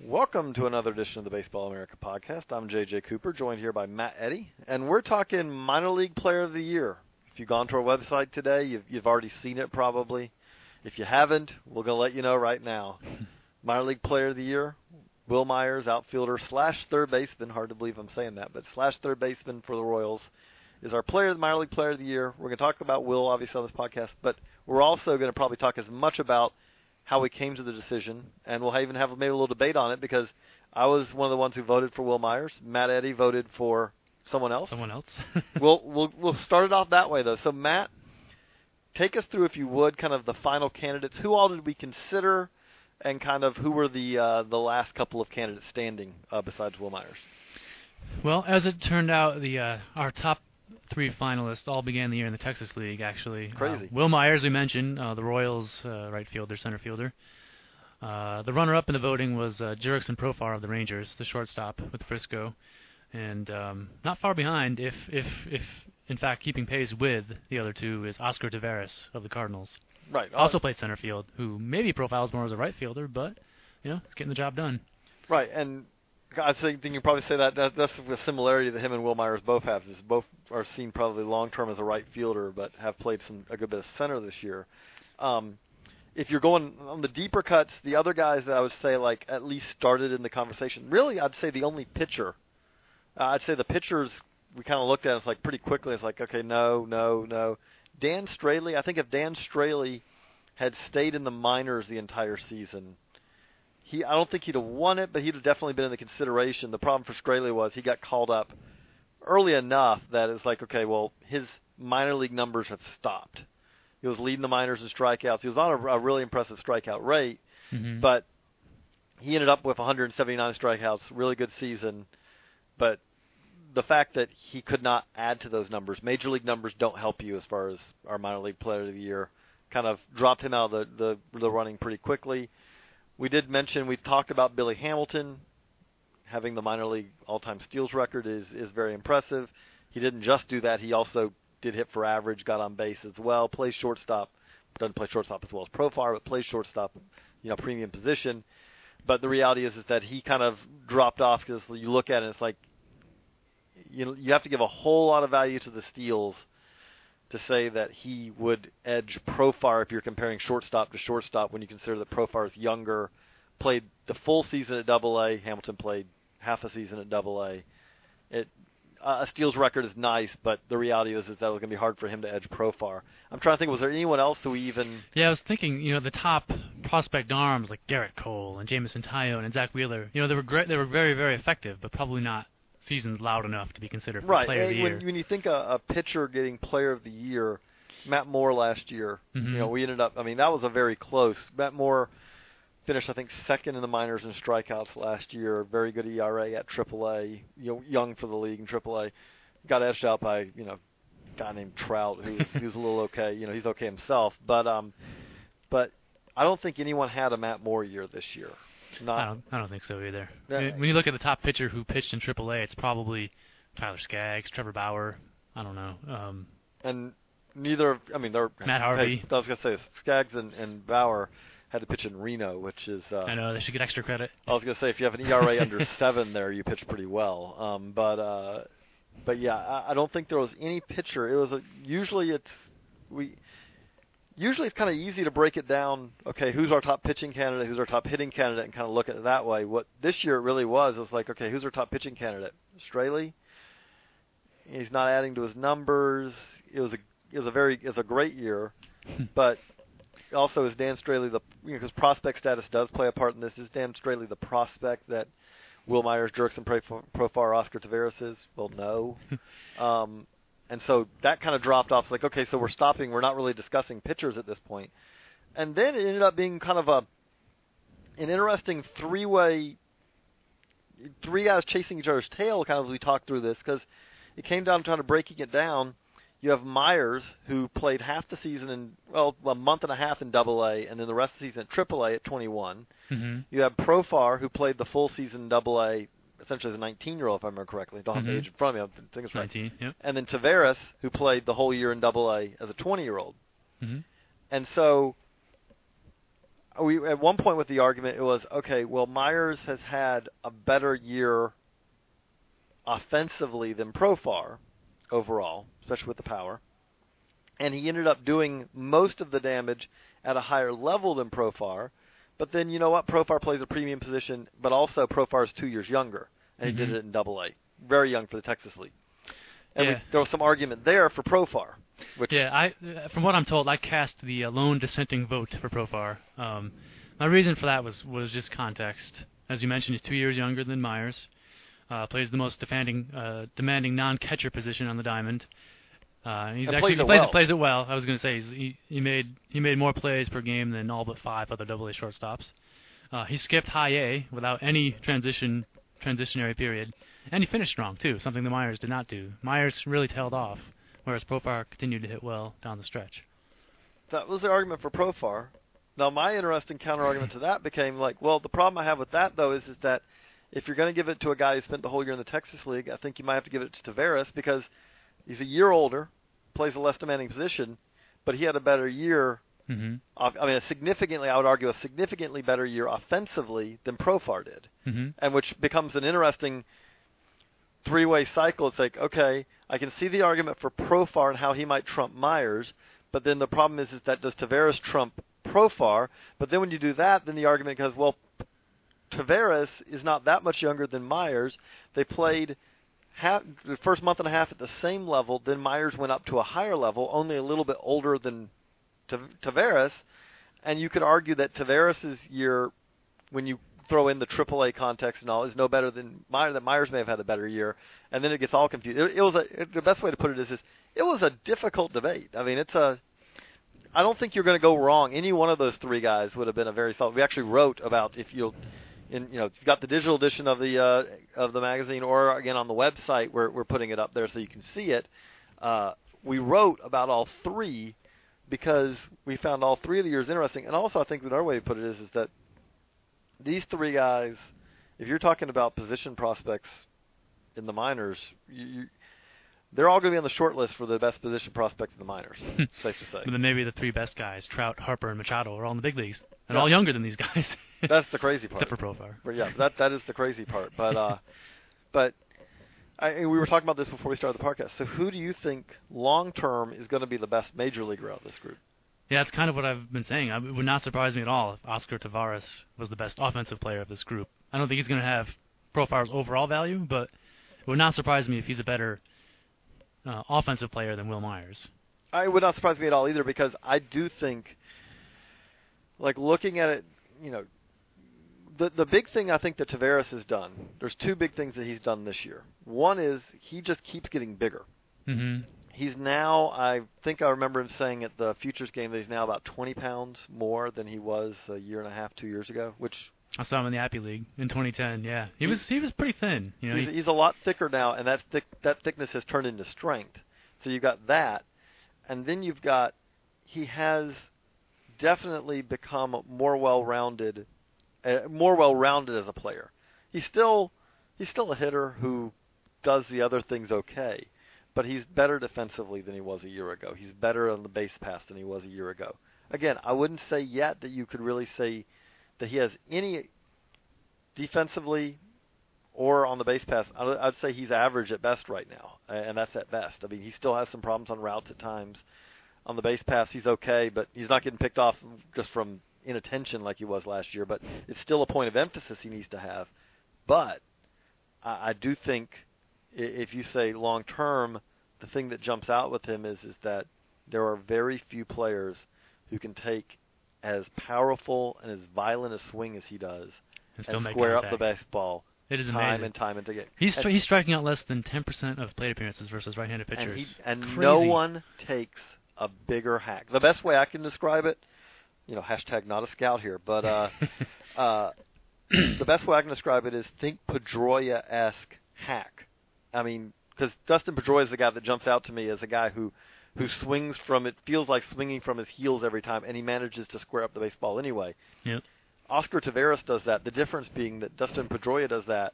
Welcome to another edition of the Baseball America podcast. I'm JJ Cooper, joined here by Matt Eddy, and we're talking Minor League Player of the Year. If you've gone to our website today, you've already seen it probably. If you haven't, we're going to let you know right now. Minor League Player of the Year, Will Myers, outfielder slash third baseman, hard to believe I'm saying that, but slash third baseman for the Royals, is our player, the Minor League Player of the Year. We're going to talk about Will, obviously, on this podcast, but we're also going to probably talk as much about how we came to the decision, and we'll even have maybe a little debate on it because I was one of the ones who voted for Will Myers. Matt Eddy voted for someone else. We'll start it off that way, though. So, Matt, take us through, if you would, kind of the final candidates. Who all did we consider, and kind of who were the last couple of candidates standing besides Will Myers? Well, as it turned out, our top three finalists all began the year in the Texas League, actually. Crazy. Will Myers, we mentioned, the Royals right fielder, center fielder. The runner-up in the voting was Jurickson Profar of the Rangers, the shortstop with Frisco. And not far behind, if in fact keeping pace with the other two, is Óscar Taveras of the Cardinals. Right. Also played center field, who maybe profiles more as a right fielder, but, you know, it's getting the job done. Right, and I think you can probably say that's the similarity that him and Will Myers both have, is both are seen probably long-term as a right fielder, but have played a good bit of center this year. If you're going on the deeper cuts, the other guys that I would say like at least started in the conversation, really I'd say the only pitcher. I'd say the pitchers we kind of looked at, it's like pretty quickly, it's like, okay, no. Dan Straily, I think if Dan Straily had stayed in the minors the entire season, I don't think he'd have won it, but he'd have definitely been in the consideration. The problem for Straily was he got called up early enough that it's like, okay, well, his minor league numbers have stopped. He was leading the minors in strikeouts. He was on a really impressive strikeout rate, but he ended up with 179 strikeouts, really good season. But the fact that he could not add to those numbers, major league numbers don't help you as far as our minor league player of the year, kind of dropped him out of the running pretty quickly. We did mention, we talked about Billy Hamilton. Having the minor league all-time steals record is very impressive. He didn't just do that. He also did hit for average, got on base as well, plays shortstop. Doesn't play shortstop as well as Profar, but plays shortstop, you know, premium position. But the reality is that he kind of dropped off because you look at it, it's like you have to give a whole lot of value to the steals to say that he would edge Profar if you're comparing shortstop to shortstop when you consider that Profar is younger, played the full season at AA, Hamilton played half a season at AA. A steals record is nice, but the reality is that it was going to be hard for him to edge Profar. I'm trying to think, was there anyone else who even... Yeah, I was thinking, you know, the top prospect arms like Garrett Cole and Jameson Taillon and Zach Wheeler, you know, they were very, very effective, but probably not seasons loud enough to be considered for player of the year. Right. When you think a pitcher getting player of the year, Matt Moore last year, you know, we ended up, I mean, that was a very close. Matt Moore finished, I think, second in the minors in strikeouts last year. Very good ERA at AAA, you know, young for the league in AAA. Got edged out by, you know, a guy named Trout, who's a little okay. You know, he's okay himself. But I don't think anyone had a Matt Moore year this year. I don't think so either. When you look at the top pitcher who pitched in AAA, it's probably Tyler Skaggs, Trevor Bauer. I don't know. And neither, I mean, they're Matt Harvey. I was gonna say Skaggs and Bauer had to pitch in Reno, which is. I know they should get extra credit. I was gonna say if you have an ERA under 7, there you pitch pretty well. But yeah, I don't think there was any pitcher. It was Usually it's kind of easy to break it down, okay, who's our top pitching candidate, who's our top hitting candidate, and kind of look at it that way. What this year it really was, it was like, okay, who's our top pitching candidate? Straily? He's not adding to his numbers. It was a great year, but also is Dan Straily the, you know, because prospect status does play a part in this. Is Dan Straily the prospect that Will Myers, Jurickson Profar, Óscar Taveras is? Well, no. And so that kind of dropped off. It's like, okay, so we're stopping. We're not really discussing pitchers at this point. And then it ended up being kind of an interesting three-way, three guys chasing each other's tail kind of as we talked through this, because it came down to kind of breaking it down. You have Myers, who played half the season a month and a half in AA, and then the rest of the season at AAA at 21. Mm-hmm. You have Profar, who played the full season in AA, essentially as a 19-year-old, if I remember correctly. I don't have the age in front of me. I think it's 19, right. Yep. And then Taveras, who played the whole year in AA as a 20-year-old. And so we at one point with the argument, it was, okay, well, Myers has had a better year offensively than Profar overall, especially with the power. And he ended up doing most of the damage at a higher level than Profar. But then, you know what? Profar plays a premium position, but also Profar is 2 years younger, and he did it in Double-A. Very young for the Texas League. And there was some argument there for Profar. Which from what I'm told, I cast the lone dissenting vote for Profar. My reason for that was just context. As you mentioned, he's 2 years younger than Myers, plays the most demanding non-catcher position on the diamond. He plays it well. I was going to say he made more plays per game than all but five other Double-A shortstops. He skipped High A without any transitionary period, and he finished strong too, something that Myers did not do. Myers really tailed off, whereas Profar continued to hit well down the stretch. That was the argument for Profar. Now my interesting counter-argument to that became like, well, the problem I have with that though is that if you're going to give it to a guy who spent the whole year in the Texas League, I think you might have to give it to Taveras because he's a year older, plays a less demanding position, but he had a better year. I would argue a significantly better year offensively than Profar did, and which becomes an interesting three-way cycle. It's like, okay, I can see the argument for Profar and how he might trump Myers, but then the problem is that does Taveras trump Profar? But then when you do that, then the argument goes, well, Taveras is not that much younger than Myers. They played the first month and a half at the same level, then Myers went up to a higher level, only a little bit older than Taveras, and you could argue that Taveras' year, when you throw in the AAA context and all, is no better than Myers. That Myers may have had a better year, and then it gets all confused. The best way to put it is it was a difficult debate. I mean, I don't think you're going to go wrong. Any one of those three guys would have been a very solid. We actually wrote about if you've got the digital edition of the magazine, or again on the website, we're putting it up there so you can see it. We wrote about all three, because we found all three of the years interesting. And also I think another way to put it is that these three guys, if you're talking about position prospects in the minors, they're all going to be on the short list for the best position prospects in the minors, safe to say. But then maybe the three best guys, Trout, Harper, and Machado, are all in the big leagues, and all younger than these guys. That's the crazy part. Except for Profar. But yeah, that is the crazy part. But, we were talking about this before we started the podcast. So who do you think long-term is going to be the best major leaguer out of this group? Yeah, that's kind of what I've been saying. It would not surprise me at all if Óscar Taveras was the best offensive player of this group. I don't think he's going to have Profar's overall value, but it would not surprise me if he's a better offensive player than Will Myers. It would not surprise me at all either, because I do think, like, looking at it, the big thing I think that Taveras has done, there's two big things that he's done this year. One is he just keeps getting bigger. He's now, I think I remember him saying at the Futures game that he's now about 20 pounds more than he was a year and a half, 2 years ago. Which I saw him in the Appy League in 2010. Yeah, he was pretty thin. You know, he's a lot thicker now, and that thickness has turned into strength. So you've got that, and then you've got he has definitely become more well-rounded as a player. He's still a hitter who does the other things okay, but he's better defensively than he was a year ago. He's better on the base pass than he was a year ago. Again, I wouldn't say yet that you could really say that he has any defensively or on the base pass. I'd say he's average at best right now, and that's at best. I mean, he still has some problems on routes at times. On the base pass, he's okay, but he's not getting picked off just from inattention like he was last year, but it's still a point of emphasis he needs to have. But I do think if you say long term, the thing that jumps out with him is that there are very few players who can take as powerful and as violent a swing as he does and square up the baseball. It is time amazing. And time and again. He's striking out less than 10% of plate appearances versus right-handed pitchers. And no one takes a bigger hack. The best way I can describe it, hashtag not a scout here, but the best way I can describe it is think Pedroia-esque hack. I mean, because Dustin Pedroia is the guy that jumps out to me as a guy who swings from, it feels like swinging from his heels every time, and he manages to square up the baseball anyway. Yep. Óscar Taveras does that, the difference being that Dustin Pedroia does that,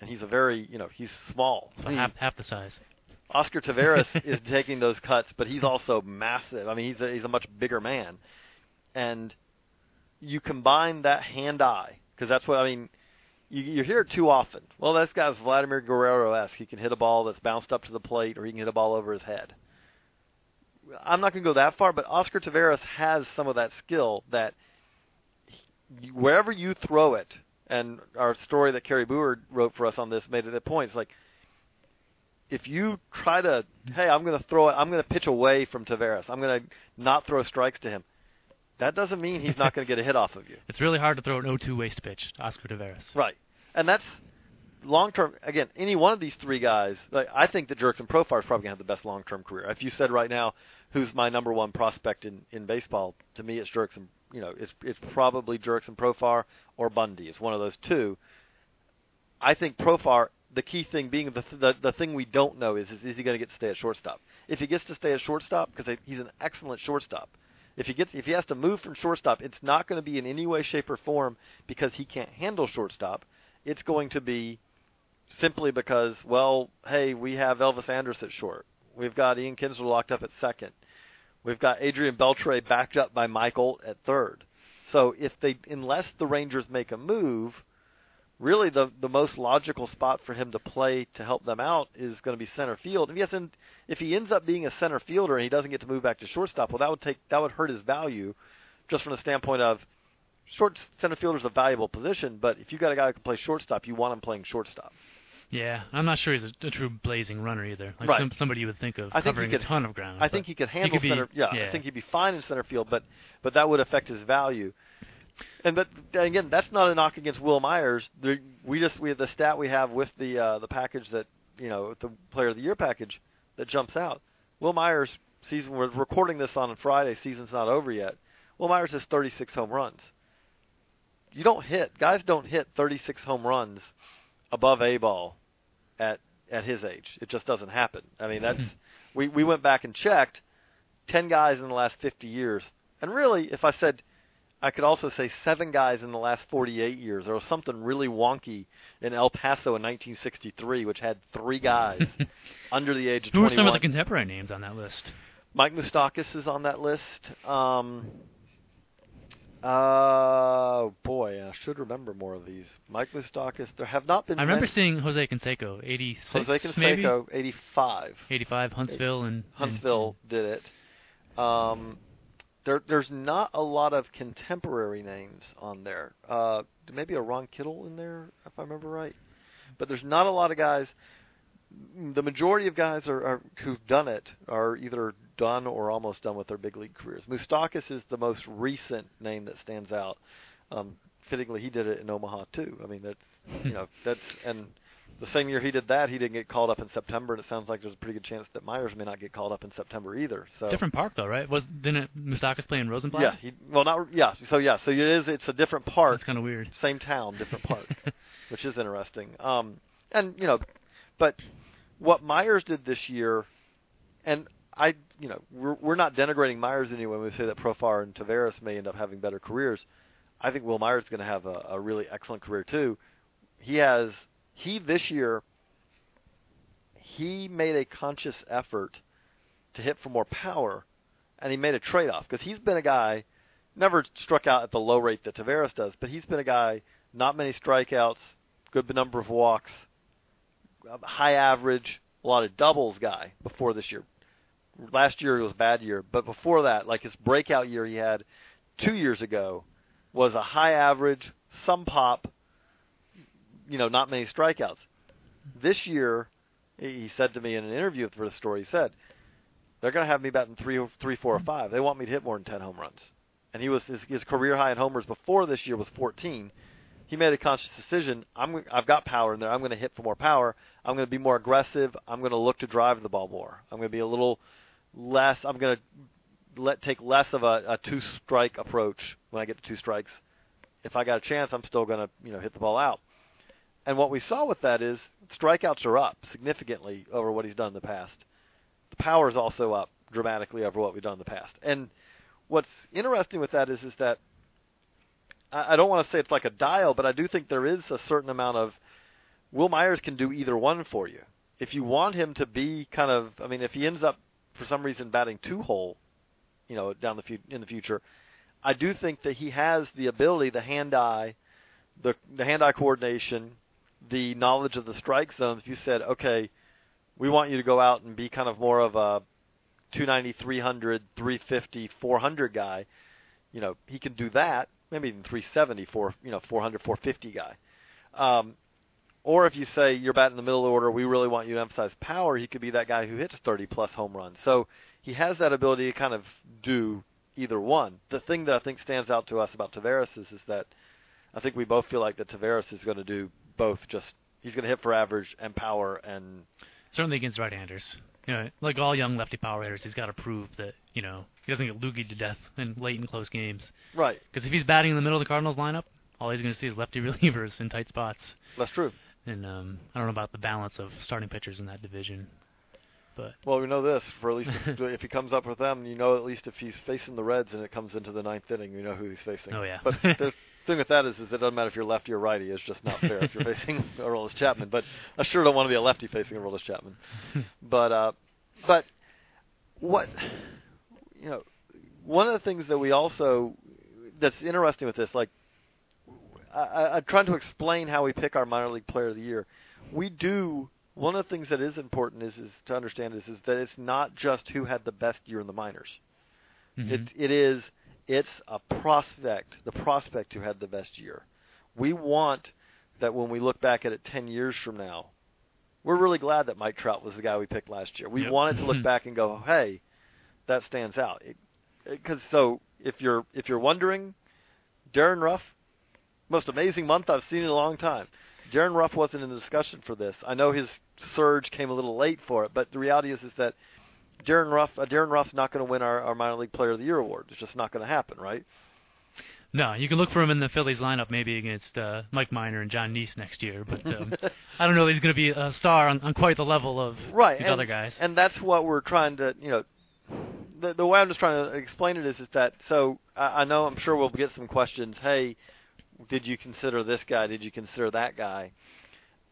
and he's a very, he's small. Half the size. Óscar Taveras is taking those cuts, but he's also massive. I mean, he's a much bigger man. And you combine that hand-eye, because that's what, I mean, you hear it too often. Well, this guy's Vladimir Guerrero-esque. He can hit a ball that's bounced up to the plate, or he can hit a ball over his head. I'm not going to go that far, but Óscar Taveras has some of that skill that wherever you throw it, and our story that Kerry Bewer wrote for us on this made it a point. It's like, if you try to, hey, I'm going to throw it, I'm going to pitch away from Taveras, I'm going to not throw strikes to him, that doesn't mean he's not going to get a hit off of you. It's really hard to throw an 0-2 waist pitch to Óscar Taveras. Right. And that's long-term. Again, any one of these three guys, like, I think that Jurickson Profar is probably going to have the best long-term career. If you said right now, who's my number one prospect in baseball, to me it's Jurickson. You know, it's probably Jurickson Profar or Bundy. It's one of those two. I think Profar, the key thing being the thing we don't know is he going to get to stay at shortstop? If he gets to stay at shortstop, because he's an excellent shortstop, if he has to move from shortstop, it's not going to be in any way, shape, or form because he can't handle shortstop. It's going to be simply because, well, hey, we have Elvis Andrus at short. We've got Ian Kinsler locked up at second. We've got Adrian Beltre backed up by Michael at third. So unless the Rangers make a move, really the most logical spot for him to play to help them out is going to be center field. And yes, and if he ends up being a center fielder and he doesn't get to move back to shortstop, well, that would hurt his value, just from the standpoint of center fielder is a valuable position. But if you got a guy who can play shortstop, you want him playing shortstop. Yeah, I'm not sure he's a true blazing runner either. Like right. Somebody you would think of covering a ton of ground. I think he could handle center. I think he'd be fine in center field, but that would affect his value. And again, that's not a knock against Will Myers. We have the stat we have with the package that, you know, the Player of the Year package that jumps out. Will Myers' season, we're recording this on Friday, season's not over yet. Will Myers has 36 home runs. Guys don't hit 36 home runs above A-ball at his age. It just doesn't happen. I mean, that's we went back and checked 10 guys in the last 50 years. And really, if I said, I could also say 7 guys in the last 48 years. There was something really wonky in El Paso in 1963, which had 3 guys under the age of 21. Who are some of the contemporary names on that list? Mike Moustakas is on that list. Boy, I should remember more of these. Mike Moustakas, there have not been I remember seeing Jose Canseco, 86, Jose Canseco, maybe? 85. 85, Huntsville did it. There's not a lot of contemporary names on there. Maybe a Ron Kittle in there, if I remember right. But there's not a lot of guys. The majority of guys who've done it are either done or almost done with their big league careers. Moustakas is the most recent name that stands out. Fittingly, he did it in Omaha too. I mean, and the same year he did that, he didn't get called up in September, and it sounds like there's a pretty good chance that Myers may not get called up in September either. So different park though, right? Didn't Moustakas play in Rosenblatt? Yeah, so it is. It's a different park. It's kind of weird. Same town, different park, which is interesting. But what Myers did this year, and we're not denigrating Myers anyway when we say that Profar and Taveras may end up having better careers. I think Will Myers is going to have a really excellent career too. This year he made a conscious effort to hit for more power, and he made a trade-off because he's been a guy never struck out at the low rate that Taveras does, but he's been a guy, not many strikeouts, good number of walks, high average, a lot of doubles guy before this year. Last year was a bad year, but before that, like his breakout year he had 2 years ago, was a high average, some pop, not many strikeouts. This year, he said to me in an interview for the story, he said, they're going to have me batting 3, 4, or 5. They want me to hit more than 10 home runs. And his career high in homers before this year was 14. He made a conscious decision. I've got power in there. I'm going to hit for more power. I'm going to be more aggressive. I'm going to look to drive the ball more. I'm going to be a little less. I'm going to take less of a two-strike approach when I get to 2 strikes. If I got a chance, I'm still going to hit the ball out. And what we saw with that is strikeouts are up significantly over what he's done in the past. The power is also up dramatically over what we've done in the past. And what's interesting with that is that I don't want to say it's like a dial, but I do think there is a certain amount of Will Myers can do either one for you. If you want him to be if he ends up for some reason batting 2 hole, down in the future, I do think that he has the ability, the hand-eye coordination, the knowledge of the strike zones. If you said, okay, we want you to go out and be kind of more of a 290, 300, 350, 400 guy, you know, he can do that. Maybe even 370, 400, 450 guy. Or if you say you're batting in the middle order, we really want you to emphasize power, he could be that guy who hits 30-plus home runs. So he has that ability to kind of do either one. The thing that I think stands out to us about Taveras is that I think we both feel like that Taveras is going to do both. Just he's going to hit for average and power, and certainly against right-handers. You know, like all young lefty power hitters, he's got to prove that, you know, he doesn't get loogied to death in late and close games. Right. Because if he's batting in the middle of the Cardinals lineup, all he's going to see is lefty relievers in tight spots. That's true. And I don't know about the balance of starting pitchers in that division. But well, we know this. For at least if he comes up with them, you know, at least if he's facing the Reds and it comes into the ninth inning, you know who he's facing. Oh, yeah. But the thing with that is it doesn't matter if you're lefty or righty. It's just not fair if you're facing Aroldis Chapman. But I sure don't want to be a lefty facing Aroldis Chapman. But what, you know, one of the things that we also, that's interesting with this, like, I'm trying to explain how we pick our minor league player of the year. We do, one of the things that is important is to understand is that it's not just who had the best year in the minors. Mm-hmm. It's a prospect, the prospect who had the best year. We want that when we look back at it 10 years from now, we're really glad that Mike Trout was the guy we picked last year. We wanted to look back and go, hey, that stands out. Because so if you're wondering, Darren Ruff, most amazing month I've seen in a long time. Darren Ruff wasn't in the discussion for this. I know his surge came a little late for it, but the reality is that Darren Ruff's not going to win our minor league player of the year award. It's just not going to happen, right? No, you can look for him in the Phillies lineup maybe against Mike Minor and John Neese next year, but I don't know that he's going to be a star on quite the level of these other guys. And that's what we're trying to, you know, the way I'm just trying to explain it is that, so I know I'm sure we'll get some questions, hey, did you consider this guy? Did you consider that guy?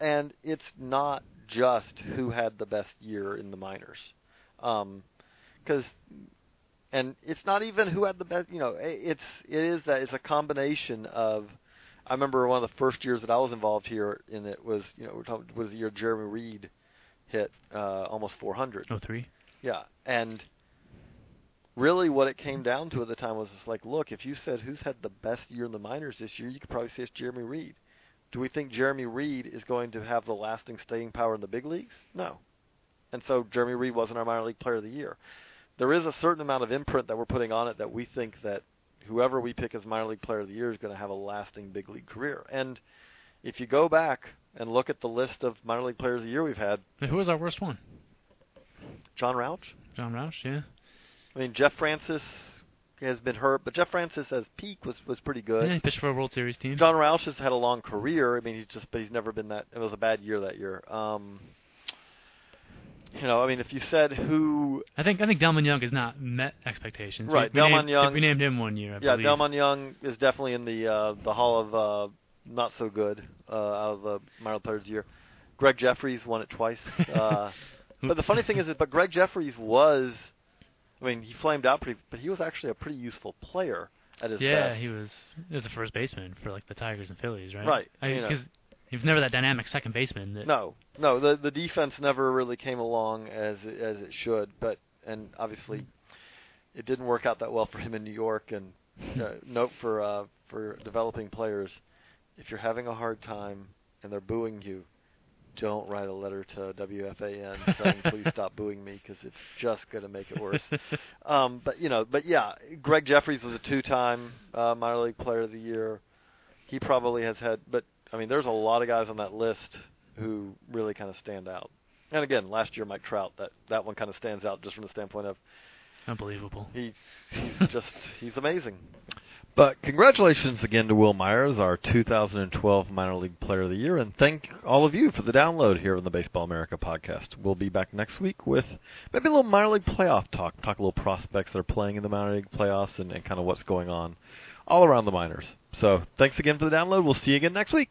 And it's not just who had the best year in the minors. And it's not even who had the best, you know, it's a combination of, I remember one of the first years that I was involved here in it was, you know, was the year Jeremy Reed hit almost 400. 03. Yeah. And really what it came down to at the time was just like, look, if you said who's had the best year in the minors this year, you could probably say it's Jeremy Reed. Do we think Jeremy Reed is going to have the lasting staying power in the big leagues? No. And so Jeremy Reed wasn't our minor league player of the year. There is a certain amount of imprint that we're putting on it that we think that whoever we pick as minor league player of the year is going to have a lasting big league career. And if you go back and look at the list of minor league players of the year we've had. And who was our worst one? John Rauch. John Rauch, yeah. I mean, Jeff Francis has been hurt, but Jeff Francis as peak was pretty good. Yeah, he pitched for a World Series team. John Rauch has had a long career. I mean, he's never been that. It was a bad year that year. You know, I mean, if you said who, I think Delmon Young has not met expectations. Right, Delmon Young. We named him one year. I believe. Delmon Young is definitely in the Hall of not so good out of the minor players of the year. Greg Jeffries won it twice. But the funny thing is, but Greg Jeffries was. I mean, he flamed out pretty, but he was actually a pretty useful player at his best. Yeah, he was a first baseman for like the Tigers and Phillies, right? Right. Because he was never that dynamic second baseman. No. The defense never really came along as it should, but and obviously it didn't work out that well for him in New York. And note for developing players, if you're having a hard time and they're booing you, don't write a letter to WFAN saying please stop booing me because it's just going to make it worse. Greg Jeffries was a two-time minor league player of the year. He probably has had, but I mean, there's a lot of guys on that list who really kind of stand out. And again, last year Mike Trout, that one kind of stands out just from the standpoint of unbelievable. He's amazing. But congratulations again to Will Myers, our 2012 Minor League Player of the Year, and thank all of you for the download here on the Baseball America podcast. We'll be back next week with maybe a little minor league playoff talk, a little prospects that are playing in the minor league playoffs and kind of what's going on all around the minors. So thanks again for the download. We'll see you again next week.